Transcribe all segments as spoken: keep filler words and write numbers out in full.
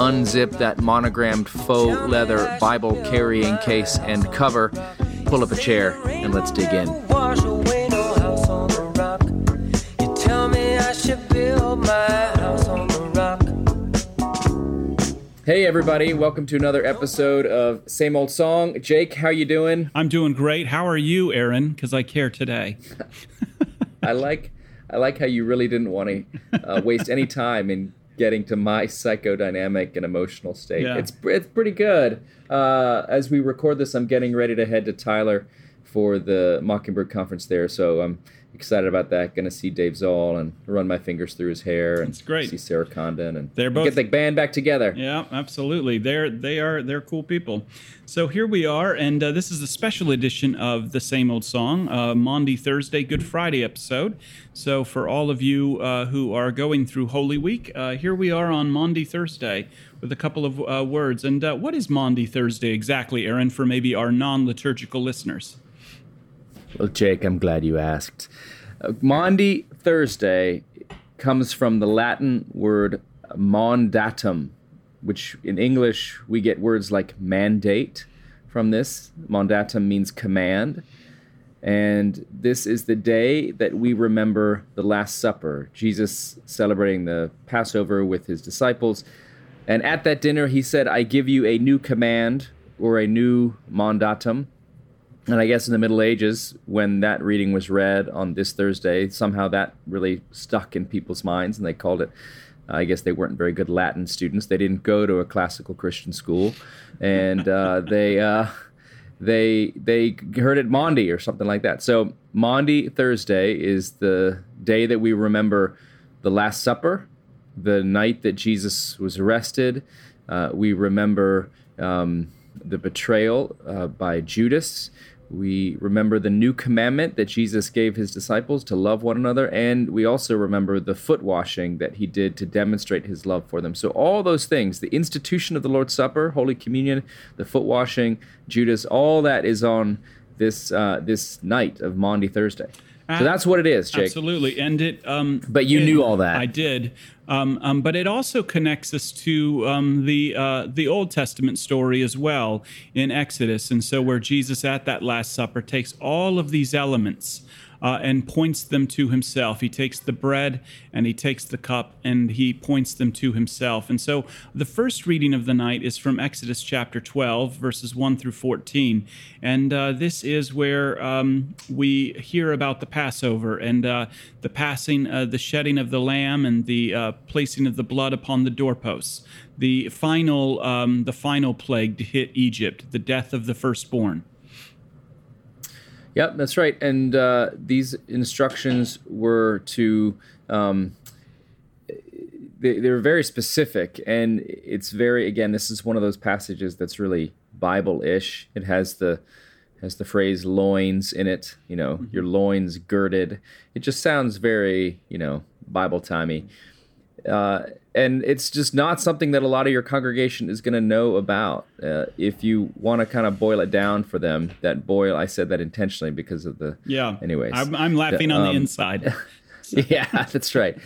Unzip that monogrammed faux leather Bible carrying case and cover, pull up a chair, and let's dig in. Hey everybody, welcome to another episode of Same Old Song. Jake, how you doing? I'm doing great. How are you, Aaron? Because I care today. I like I like how you really didn't want to uh, waste any time in getting to my psychodynamic and emotional state. Yeah. It's it's pretty good. Uh, as we record this, I'm getting ready to head to Tyler for the Mockingbird conference there, so I'm excited about that. Going to see Dave Zoll and run my fingers through his hair, and see Sarah Condon, and they're both, get the band back together. Yeah, absolutely. They're they are they're cool people. So here we are, and uh, this is a special edition of the Same Old Song, uh, Maundy Thursday, Good Friday episode. So for all of you uh, who are going through Holy Week, uh, here we are on Maundy Thursday with a couple of uh, words. And uh, what is Maundy Thursday exactly, Aaron? For maybe our non-liturgical listeners. Well, Jake, I'm glad you asked. Uh, Maundy Thursday comes from the Latin word mandatum, which in English we get words like mandate from this. Mandatum means command. And this is the day that we remember the Last Supper, Jesus celebrating the Passover with his disciples. And at that dinner, he said, I give you a new command or a new mandatum. And I guess in the Middle Ages, when that reading was read on this Thursday, somehow that really stuck in people's minds, and they called it, uh, I guess they weren't very good Latin students. They didn't go to a classical Christian school, and uh, they uh, they they heard it Maundy or something like that. So Maundy Thursday is the day that we remember the Last Supper, the night that Jesus was arrested. Uh, we remember um, the betrayal uh, by Judas. We remember the new commandment that Jesus gave his disciples to love one another, and we also remember the foot washing that he did to demonstrate his love for them. So all those things, the institution of the Lord's Supper, Holy Communion, the foot washing, Judas, all that is on this uh, this night of Maundy Thursday. So that's what it is, Jake. Absolutely. And it. Um, but you it, knew all that. I did. Um, um, but it also connects us to um, the uh, the Old Testament story as well in Exodus. And so where Jesus at that Last Supper takes all of these elements uh, and points them to himself. He takes the bread and he takes the cup and he points them to himself. And so the first reading of the night is from Exodus chapter twelve, verses one through fourteen. And uh, this is where um, we hear about the Passover and uh, the passing, uh, the shedding of the lamb and the uh, placing of the blood upon the doorposts. The final, um, the final plague to hit Egypt, the death of the firstborn. Yep, that's right. And uh, these instructions were to, um, they, they were very specific. And it's very, again, this is one of those passages that's really Bible-ish. It has the has the phrase loins in it, you know, mm-hmm. your loins girded. It just sounds very, you know, Bible-timey. Uh, and it's just not something that a lot of your congregation is going to know about. Uh, if you want to kind of boil it down for them, that boil, I said that intentionally because of the... Yeah, anyways. I'm, I'm laughing the, um, on the inside. So. Yeah, that's right.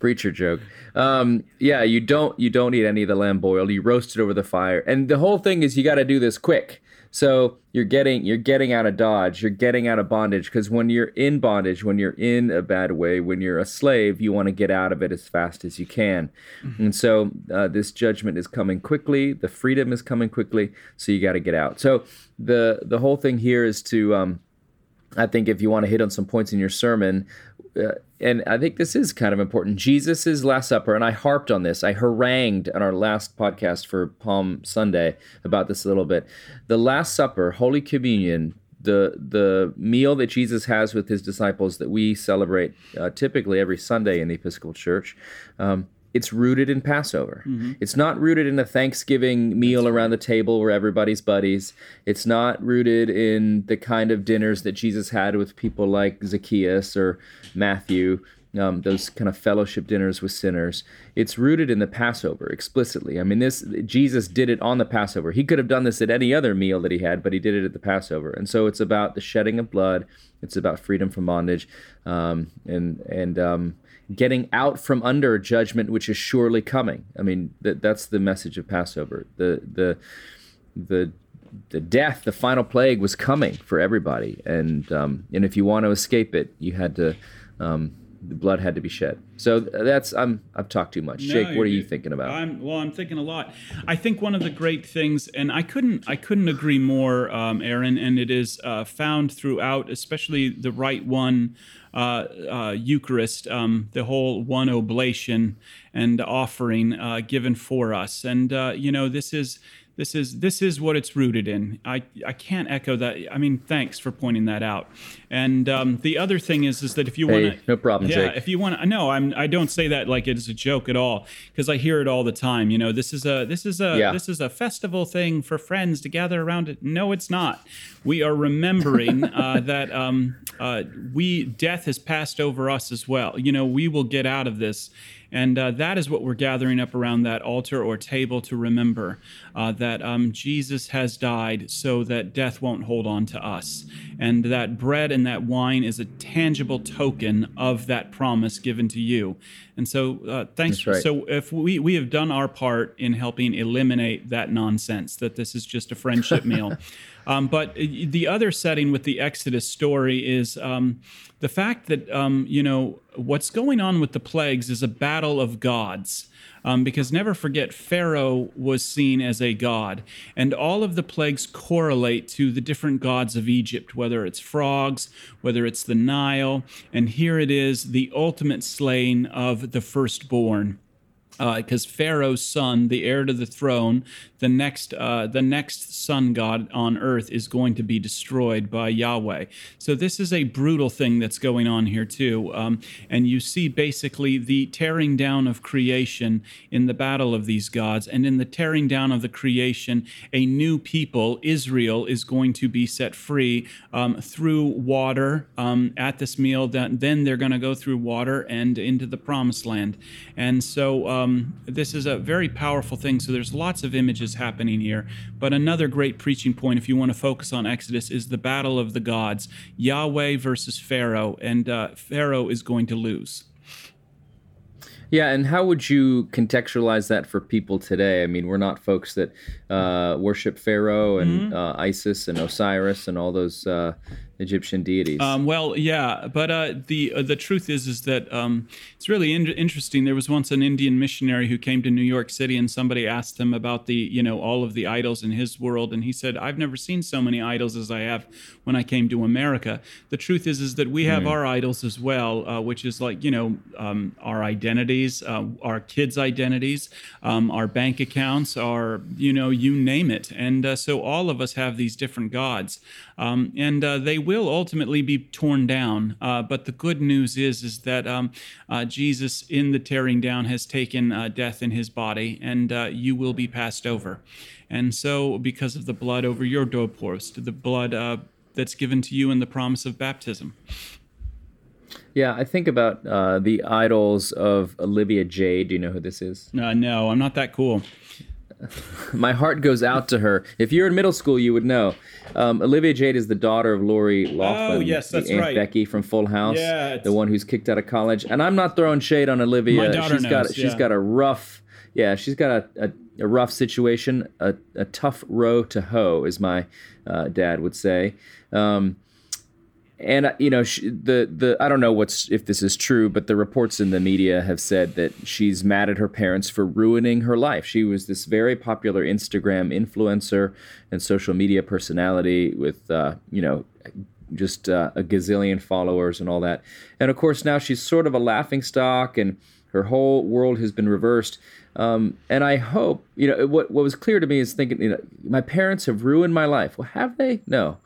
Preacher joke. Um, yeah, you don't you don't eat any of the lamb boiled. You roast it over the fire. And the whole thing is you got to do this quick. So you're getting you're getting out of Dodge, you're getting out of bondage, because when you're in bondage, when you're in a bad way, when you're a slave, you want to get out of it as fast as you can. Mm-hmm. And so uh, this judgment is coming quickly, the freedom is coming quickly, so you got to get out. So the the whole thing here is to, um, I think if you want to hit on some points in your sermon, uh, and I think this is kind of important, Jesus' Last Supper, and I harped on this, I harangued on our last podcast for Palm Sunday about this a little bit. The Last Supper, Holy Communion, the the meal that Jesus has with his disciples that we celebrate uh, typically every Sunday in the Episcopal Church, um, it's rooted in Passover. Mm-hmm. It's not rooted in a Thanksgiving meal That's around right. the table where everybody's buddies. It's not rooted in the kind of dinners that Jesus had with people like Zacchaeus or Matthew, um, those kind of fellowship dinners with sinners. It's rooted in the Passover explicitly. I mean, this Jesus did it on the Passover. He could have done this at any other meal that he had, but he did it at the Passover. And so it's about the shedding of blood. It's about freedom from bondage, um, and and um, getting out from under judgment, which is surely coming. I mean, that that's the message of Passover. The the the the death, the final plague, was coming for everybody, and um, and if you want to escape it, you had to um, the blood had to be shed. So that's I'm I've talked too much. No, Jake, what are you thinking about? I'm, well, I'm thinking a lot. I think one of the great things, and I couldn't I couldn't agree more, um, Aaron, and it is uh, found throughout, especially the right one. Uh, uh, Eucharist, um, the whole one oblation and offering uh, given for us, and uh, you know this is this is this is what it's rooted in. I I can't echo that. I mean, thanks for pointing that out. And um, the other thing is is that if you hey, want to, no problem, yeah, Jake. If you want to, no, I'm I don't say that like it's a joke at all, because I hear it all the time. You know, this is a this is a yeah. this is a festival thing for friends to gather around it. No, it's not. We are remembering uh, that um, uh, we death. has passed over us as well. You know, we will get out of this. And uh, that is what we're gathering up around that altar or table to remember, uh, that um, Jesus has died so that death won't hold on to us. And that bread and that wine is a tangible token of that promise given to you. And so uh, thanks. Right. So if we, we have done our part in helping eliminate that nonsense, that this is just a friendship meal. Um, but the other setting with the Exodus story is um, the fact that, um, you know, what's going on with the plagues is a battle of gods, um, because never forget, Pharaoh was seen as a god, and all of the plagues correlate to the different gods of Egypt, whether it's frogs, whether it's the Nile, and here it is, the ultimate slaying of the firstborn. Because uh, Pharaoh's son, the heir to the throne, the next uh, the next sun god on earth is going to be destroyed by Yahweh. So this is a brutal thing that's going on here too. Um, and you see basically the tearing down of creation in the battle of these gods. And in the tearing down of the creation, a new people, Israel, is going to be set free um, through water um, at this meal. Then they're going to go through water and into the promised land. And so... Um, Um, this is a very powerful thing, so there's lots of images happening here. But another great preaching point, if you want to focus on Exodus, is the battle of the gods, Yahweh versus Pharaoh, and uh, Pharaoh is going to lose. Yeah, and how would you contextualize that for people today? I mean, we're not folks that uh, worship Pharaoh and mm-hmm. uh, Isis and Osiris and all those uh, Egyptian deities. Um, well, yeah, but uh, the uh, the truth is is that um, it's really in- interesting. There was once an Indian missionary who came to New York City, and somebody asked him about the you know all of the idols in his world, and he said, "I've never seen so many idols as I have when I came to America." The truth is is that we have mm-hmm. our idols as well, uh, which is like you know um, our identity. Uh, our kids' identities, um, our bank accounts, our, you know, you name it. And uh, so all of us have these different gods. Um, and uh, they will ultimately be torn down. Uh, but the good news is, is that um, uh, Jesus in the tearing down has taken uh, death in his body, and uh, you will be passed over. And so because of the blood over your doorpost, the blood uh, that's given to you in the promise of baptism. Yeah, I think about uh, the idols of Olivia Jade. Do you know who this is? Uh, no, I'm not that cool. My heart goes out to her. If you're in middle school, you would know. Um, Olivia Jade is the daughter of Lori Loughlin. Oh, yes, that's Aunt right. Becky from Full House, yeah, the one who's kicked out of college. And I'm not throwing shade on Olivia. My daughter she's knows, got, yeah. She's got a rough, yeah, she's got a, a, a rough situation. A, a tough row to hoe, as my uh, dad would say. Um And, you know, she, the the I don't know what's if this is true, but the reports in the media have said that she's mad at her parents for ruining her life. She was this very popular Instagram influencer and social media personality with, uh, you know, just uh, a gazillion followers and all that. And, of course, now she's sort of a laughingstock, and her whole world has been reversed. Um, and I hope, you know, what, what was clear to me is thinking, you know, my parents have ruined my life. Well, have they? No.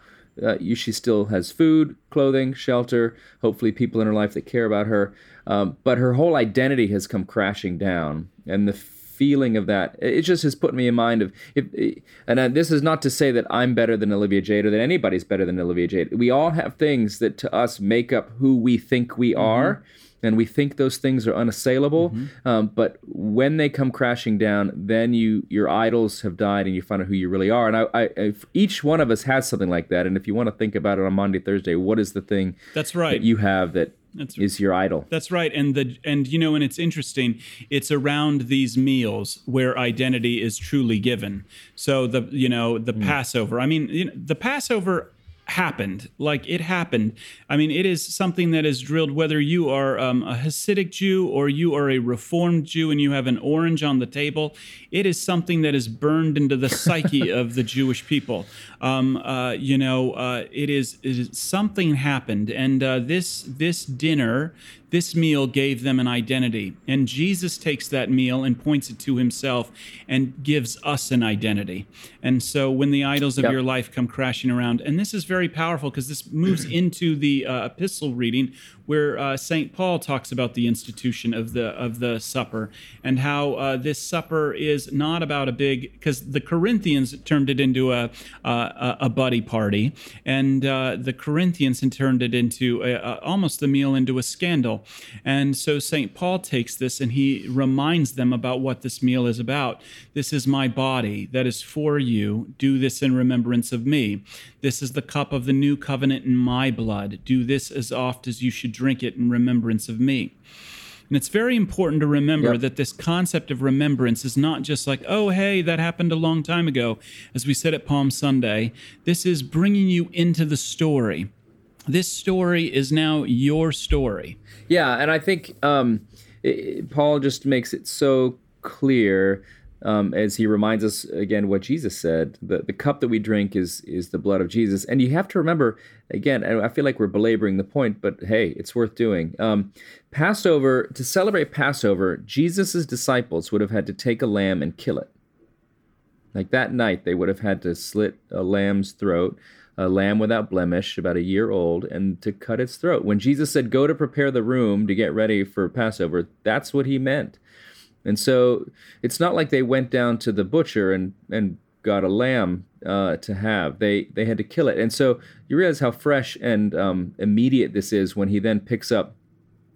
Uh, you, she still has food, clothing, shelter, hopefully people in her life that care about her. Um, but her whole identity has come crashing down. And the feeling of that, it just has put me in mind of, if, and I, this is not to say that I'm better than Olivia Jade or that anybody's better than Olivia Jade. We all have things that to us make up who we think we are. Mm-hmm. And we think those things are unassailable, mm-hmm. um, but when they come crashing down, then you your idols have died, and you find out who you really are. And I, I, I each one of us has something like that. And if you want to think about it on Maundy Thursday, what is the thing that's right that you have that that's, is your idol? That's right. And the and you know, and it's interesting. It's around these meals where identity is truly given. So the you know the mm. Passover. I mean, you know, the Passover. happened like it happened. I mean, it is something that is drilled, whether you are um, a Hasidic Jew or you are a Reformed Jew and you have an orange on the table. It is something that is burned into the psyche of the Jewish people. Um, uh, you know, uh, it is, it is something happened, and uh, this this dinner, this meal gave them an identity, and Jesus takes that meal and points it to himself and gives us an identity. And so, when the idols of yep. your life come crashing around, and this is very powerful because this moves into the uh, epistle reading where uh, Saint Paul talks about the institution of the of the supper and how uh, this supper is not about a big, because the Corinthians turned it into a uh, a buddy party, and uh, the Corinthians had turned it into a, a, almost the meal into a scandal. And so Saint Paul takes this and he reminds them about what this meal is about. This is my body that is for you. Do this in remembrance of me. This is the cup of the new covenant in my blood. Do this as oft as you should drink it in remembrance of me. And it's very important to remember yep. that this concept of remembrance is not just like, oh, hey, that happened a long time ago. As we said at Palm Sunday, this is bringing you into the story. This story is now your story. Yeah, and I think um, it, Paul just makes it so clear Um, as he reminds us again what Jesus said, the, the cup that we drink is is the blood of Jesus. And you have to remember, again, I feel like we're belaboring the point, but hey, it's worth doing. Um, Passover, to celebrate Passover, Jesus' disciples would have had to take a lamb and kill it. Like that night, they would have had to slit a lamb's throat, a lamb without blemish, about a year old, and to cut its throat. When Jesus said, go to prepare the room to get ready for Passover, that's what he meant. And so it's not like they went down to the butcher and, and got a lamb uh, to have. They they had to kill it. And so you realize how fresh and um, immediate this is when he then picks up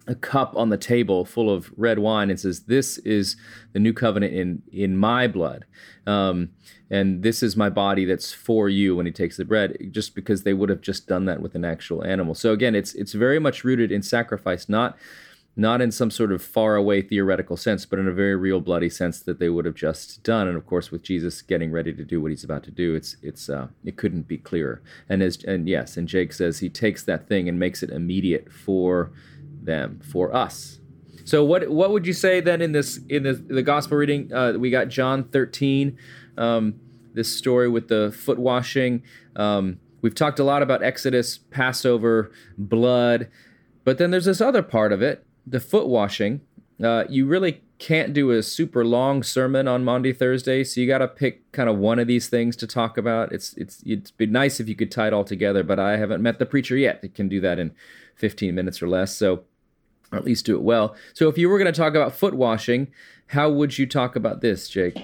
a cup on the table full of red wine and says, this is the new covenant in, in my blood. Um, and this is my body that's for you, when he takes the bread, just because they would have just done that with an actual animal. So again, it's it's very much rooted in sacrifice, not... not in some sort of faraway theoretical sense, but in a very real bloody sense that they would have just done. And of course, with Jesus getting ready to do what he's about to do, it's it's uh, it couldn't be clearer. And as and yes, and Jake says, he takes that thing and makes it immediate for them, for us. So what what would you say then in this in the, the gospel reading? Uh, we got John thirteen, um, this story with the foot washing. Um, we've talked a lot about Exodus, Passover, blood, but then there's this other part of it. The foot washing, uh, you really can't do a super long sermon on Maundy Thursday, so you got to pick kind of one of these things to talk about. It's it's it'd be nice if you could tie it all together, but I haven't met the preacher yet that can do that in fifteen minutes or less, so or at least do it well. So if you were going to talk about foot washing, how would you talk about this, Jake?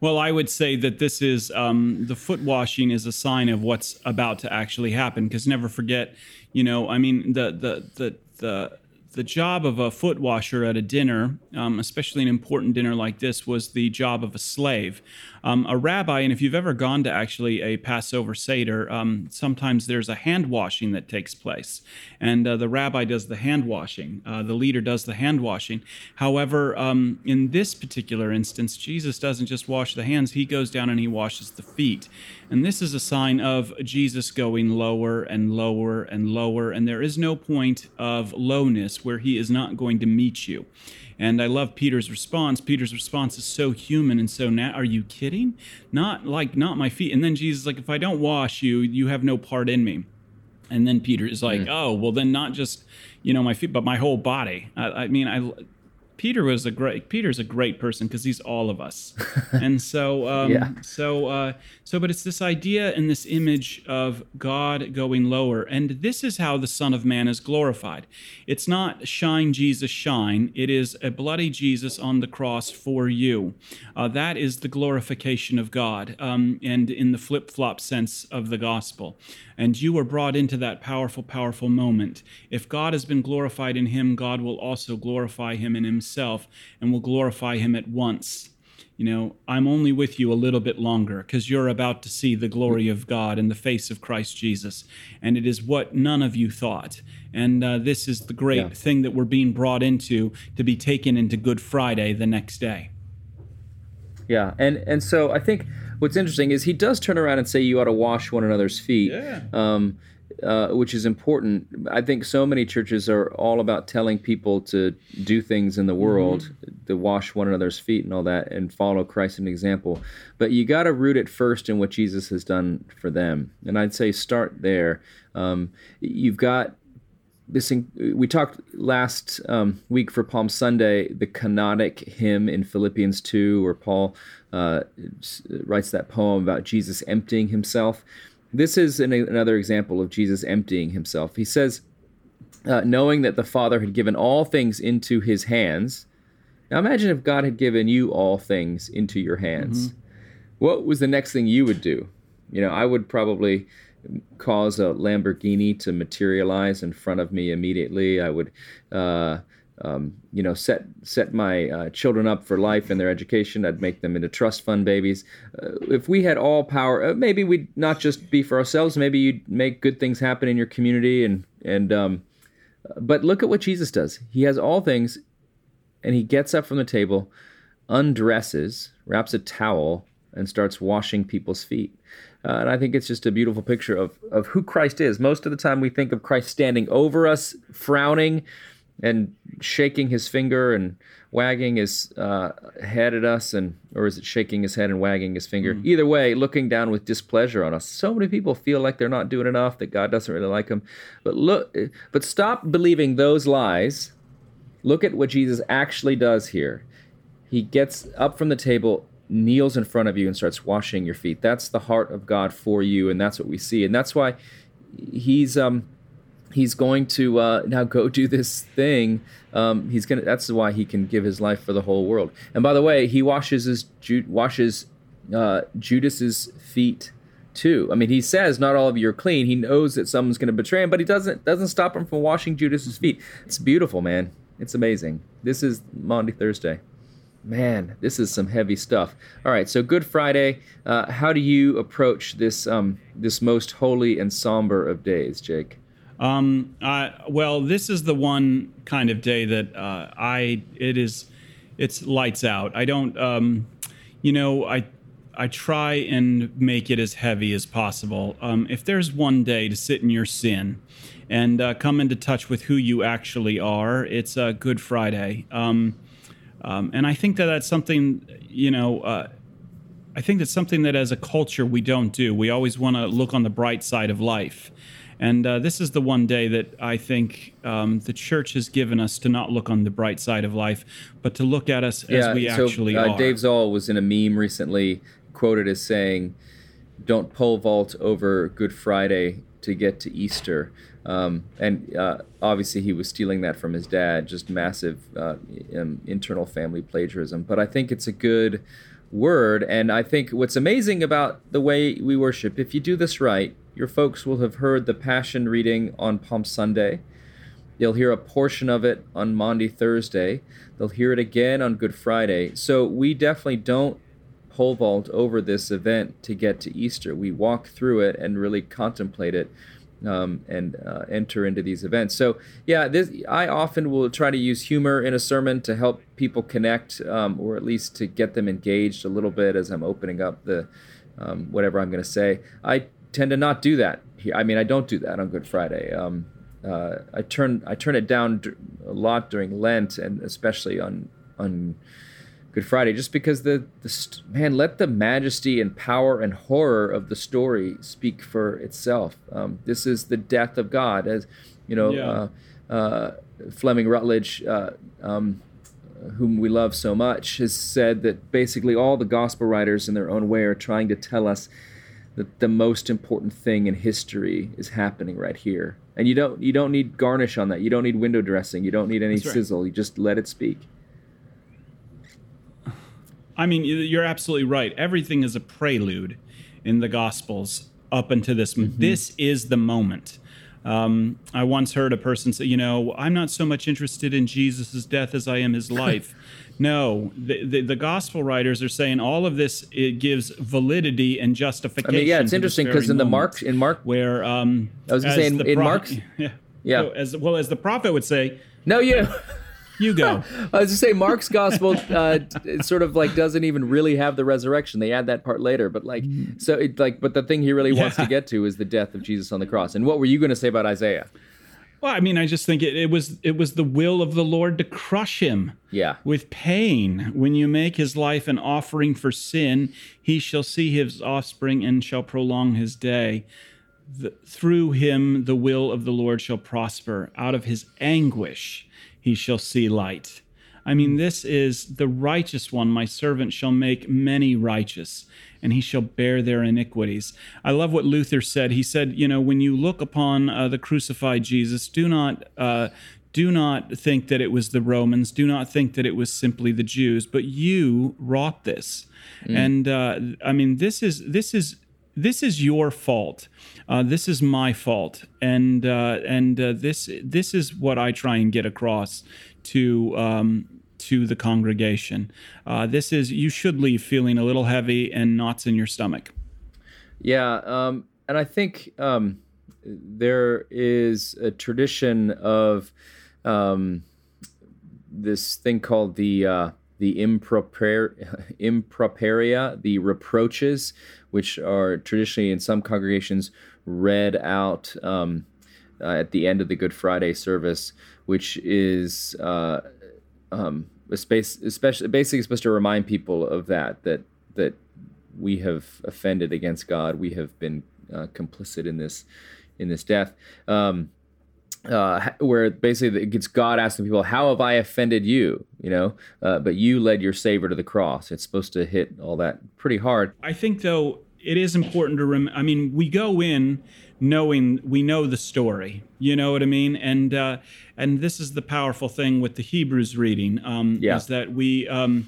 Well, I would say that this is, um, the foot washing is a sign of what's about to actually happen, because never forget, you know, I mean, the the the the... the job of a foot washer at a dinner, um, especially an important dinner like this, was the job of a slave. Um, a rabbi, and if you've ever gone to actually a Passover Seder, um, sometimes there's a hand washing that takes place. And uh, the rabbi does the hand washing. Uh, the leader does the hand washing. However, um, in this particular instance, Jesus doesn't just wash the hands. He goes down and he washes the feet. And this is a sign of Jesus going lower and lower and lower. And there is no point of lowness where he is not going to meet you. And I love Peter's response. Peter's response is so human and so now, na- are you kidding? Not like, not my feet. And then Jesus is like, if I don't wash you, you have no part in me. And then Peter is like, mm. oh, well then not just, you know, my feet, but my whole body. I, I mean, I... Peter was a great, Peter's a great person because he's all of us. And so, um, yeah. so, uh, so, but it's this idea and this image of God going lower. And this is how the Son of Man is glorified. It's not shine, Jesus, shine. It is a bloody Jesus on the cross for you. Uh, that is the glorification of God. Um, and in the flip-flop sense of the gospel. And you were brought into that powerful, powerful moment. If God has been glorified in him, God will also glorify him in himself. Himself and will glorify him at once. You know, I'm only with you a little bit longer because you're about to see the glory of God in the face of Christ Jesus. And it is what none of you thought. And uh, this is the great yeah. thing that we're being brought into, to be taken into Good Friday the next day. Yeah. And, and so I think what's interesting is he does turn around and say, you ought to wash one another's feet. Yeah. Um, Uh, which is important. I think so many churches are all about telling people to do things in the world, mm-hmm. to wash one another's feet and all that, and follow Christ as an example. But you got to root it first in what Jesus has done for them. And I'd say start there. Um, you've got this thing, we talked last um, week for Palm Sunday, the canonic hymn in Philippians two, where Paul uh, writes that poem about Jesus emptying himself. This is an, another example of Jesus emptying himself. He says, uh, knowing that the Father had given all things into his hands. Now imagine if God had given you all things into your hands. Mm-hmm. What was the next thing you would do? You know, I would probably cause a Lamborghini to materialize in front of me immediately. I would... Uh, Um, you know, set set my uh, children up for life and their education. I'd make them into trust fund babies. Uh, if we had all power, uh, maybe we'd not just be for ourselves. Maybe you'd make good things happen in your community. And and um, but look at what Jesus does. He has all things, and he gets up from the table, undresses, wraps a towel, and starts washing people's feet. Uh, and I think it's just a beautiful picture of of who Christ is. Most of the time, we think of Christ standing over us, frowning, and shaking his finger and wagging his uh, head at us, and or is it shaking his head and wagging his finger? Mm. Either way, looking down with displeasure on us. So many people feel like they're not doing enough, that God doesn't really like them. But look, but stop believing those lies. Look at what Jesus actually does here. He gets up from the table, kneels in front of you, and starts washing your feet. That's the heart of God for you, and that's what we see. And that's why he's... um. He's going to uh, now go do this thing. Um, he's gonna. That's why he can give his life for the whole world. And by the way, he washes his Ju- washes uh, Judas's feet too. I mean, he says not all of you are clean. He knows that someone's going to betray him, but he doesn't doesn't stop him from washing Judas's feet. It's beautiful, man. It's amazing. This is Maundy Thursday. Man, this is some heavy stuff. All right, so Good Friday. Uh, how do you approach this um, this most holy and somber of days, Jake? Um, I, well, this is the one kind of day that, uh, I, it is, it's lights out. I don't, um, you know, I, I try and make it as heavy as possible. Um, if there's one day to sit in your sin and, uh, come into touch with who you actually are, it's a uh, Good Friday. Um, um, and I think that that's something, you know, uh, I think that's something that as a culture, we don't do. We always want to look on the bright side of life. And uh, this is the one day that I think um, the church has given us to not look on the bright side of life, but to look at us yeah, as we so, actually uh, are. Dave Zoll was in a meme recently quoted as saying, don't pole vault over Good Friday to get to Easter. Um, and uh, obviously he was stealing that from his dad, just massive uh, um, internal family plagiarism. But I think it's a good word. And I think what's amazing about the way we worship, if you do this right, your folks will have heard the Passion reading on Palm Sunday. They'll hear a portion of it on Maundy Thursday. They'll hear it again on Good Friday. So we definitely don't pole vault over this event to get to Easter. We walk through it and really contemplate it um, and uh, enter into these events. So yeah, this I often will try to use humor in a sermon to help people connect um, or at least to get them engaged a little bit as I'm opening up the um, whatever I'm going to say. I tend to not do that here. I mean, I don't do that on Good Friday. Um, uh, I turn I turn it down d- a lot during Lent, and especially on on Good Friday, just because the, the st- man let the majesty and power and horror of the story speak for itself. Um, this is the death of God, as you know, yeah. uh, uh, Fleming Rutledge. Uh, um, whom we love so much, has said that basically all the gospel writers in their own way are trying to tell us that the most important thing in history is happening right here. And you don't you don't need garnish on that. You don't need window dressing. You don't need any right. sizzle. You just let it speak. I mean, you're absolutely right. Everything is a prelude in the Gospels up until this. Mm-hmm. This is the moment. Um, I once heard a person say, you know, I'm not so much interested in Jesus's death as I am his life. No, the, the the gospel writers are saying all of this, it gives validity and justification. I mean, yeah, it's interesting because in the Mark, in Mark, where um, I was going to say in, in pro- Mark's, yeah, yeah, so as well as the prophet would say, no, you, you go. I was going to say Mark's gospel uh, sort of like doesn't even really have the resurrection. They add that part later, but like so, it like but the thing he really yeah. wants to get to is the death of Jesus on the cross. And what were you going to say about Isaiah? Well, I mean, I just think it, it was it was the will of the Lord to crush him yeah. with pain. When you make his life an offering for sin, he shall see his offspring and shall prolong his day. The, through him, the will of the Lord shall prosper. Out of his anguish, he shall see light. I mean, this is the righteous one. My servant shall make many righteous, and he shall bear their iniquities. I love what Luther said. He said, you know, when you look upon uh, the crucified Jesus, do not uh, do not think that it was the Romans. Do not think that it was simply the Jews, but you wrought this. Mm. And uh, I mean, this is this is this is your fault. Uh, this is my fault. And uh, and uh, this this is what I try and get across to um to the congregation. Uh, this is, you should leave feeling a little heavy and knots in your stomach. Yeah, um, and I think um, there is a tradition of um, this thing called the uh, the improper, improperia, the reproaches, which are traditionally in some congregations read out um, uh, at the end of the Good Friday service, which is... Uh, Um, especially, basically supposed to remind people of that, that that we have offended against God, we have been uh, complicit in this in this death, um, uh, where basically it's God asking people, how have I offended you? You know, uh, but you led your Savior to the cross. It's supposed to hit all that pretty hard. I think, though, it is important to remember, I mean, we go in knowing we know the story, you know what I mean? And uh, and this is the powerful thing with the Hebrews reading, um, yeah. is that we, um,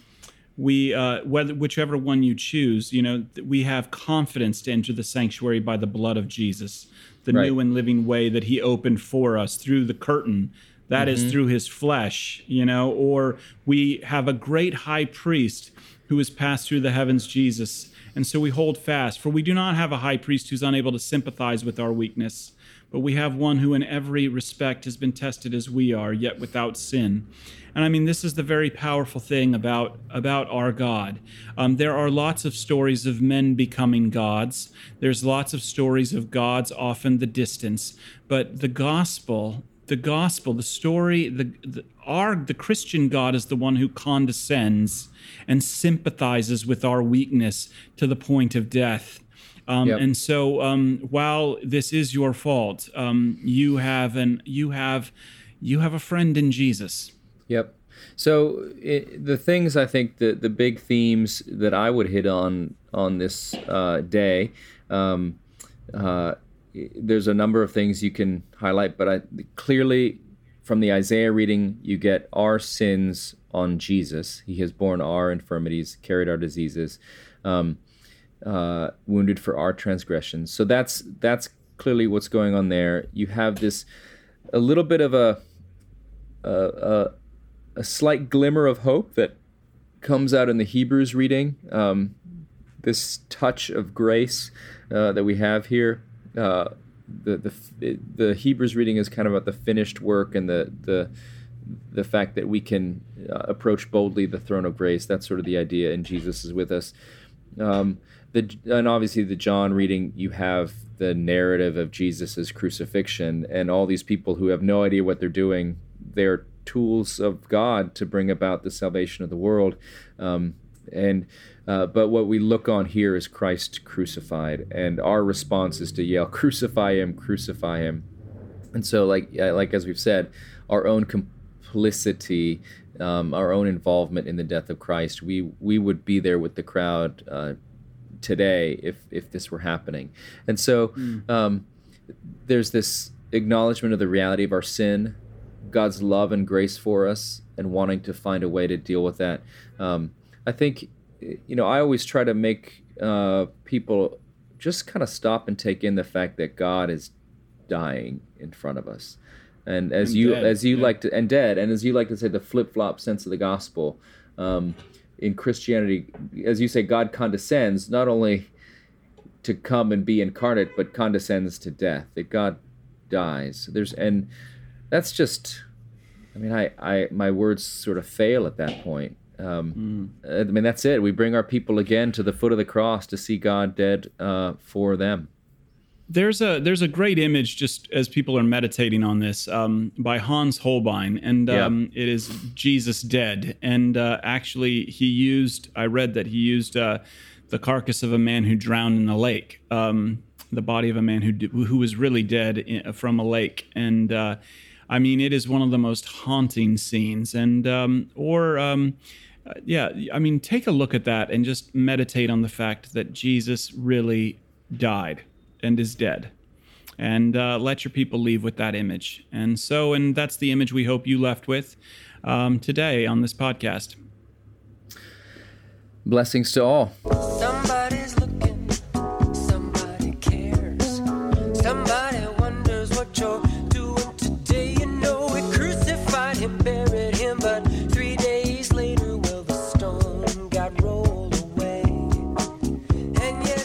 we uh, whether whichever one you choose, you know, we have confidence to enter the sanctuary by the blood of Jesus, the right. new and living way that he opened for us through the curtain. That mm-hmm. is through his flesh, you know, or we have a great high priest who has passed through the heavens, Jesus. And so we hold fast, for we do not have a high priest who's unable to sympathize with our weakness, but we have one who in every respect has been tested as we are, yet without sin. And I mean, this is the very powerful thing about, about our God. Um, there are lots of stories of men becoming gods. There's lots of stories of gods, often the distance. But the gospel, the gospel, the story, the, the our the Christian God is the one who condescends and sympathizes with our weakness to the point of death. Um, yep. And so, um, while this is your fault, um, you have an you have you have a friend in Jesus. Yep. So it, the things I think the the big themes that I would hit on on this uh, day. Um, uh, There's a number of things you can highlight, but I, clearly from the Isaiah reading, you get our sins on Jesus. He has borne our infirmities, carried our diseases, um, uh, wounded for our transgressions. So that's that's clearly what's going on there. You have this a little bit of a a, a, a slight glimmer of hope that comes out in the Hebrews reading. Um, this touch of grace uh, that we have here. Uh, the the the Hebrews reading is kind of about the finished work and the the the fact that we can uh, approach boldly the throne of grace. That's sort of the idea, and Jesus is with us. Um, the and obviously the John reading, you have the narrative of Jesus' crucifixion and all these people who have no idea what they're doing. They're tools of God to bring about the salvation of the world. Um, and uh, but what we look on here is Christ crucified, and our response is to yell, "Crucify him! Crucify him!" And so, like like as we've said, our own complicity um, our own involvement in the death of Christ, we we would be there with the crowd uh, today if if this were happening. And so mm. um, there's this acknowledgement of the reality of our sin, God's love and grace for us, and wanting to find a way to deal with that. Um, I think, you know, I always try to make uh, people just kind of stop and take in the fact that God is dying in front of us. And as and you dead, as you yeah. like to and dead and as you like to say, the flip-flop sense of the gospel, um, in Christianity, as you say, God condescends not only to come and be incarnate, but condescends to death. That God dies. There's and that's just, I mean, I, I my words sort of fail at that point. Um, mm. I mean, that's it. We bring our people again to the foot of the cross to see God dead uh, for them. There's a there's a great image just as people are meditating on this um, by Hans Holbein, and um, yeah. it is Jesus Dead. And uh, actually, he used I read that he used uh, the carcass of a man who drowned in the lake, um, the body of a man who who was really dead in, from a lake. And uh, I mean, it is one of the most haunting scenes. And um, or um, yeah, I mean, take a look at that and just meditate on the fact that Jesus really died and is dead, and uh, let your people leave with that image. And so, and that's the image we hope you left with um, today on this podcast. Blessings to all. Somebody's looking, somebody cares, somebody wonders what you're doing today. You know, we crucified him, buried him, but three days later, well, the stone got rolled away. And yes,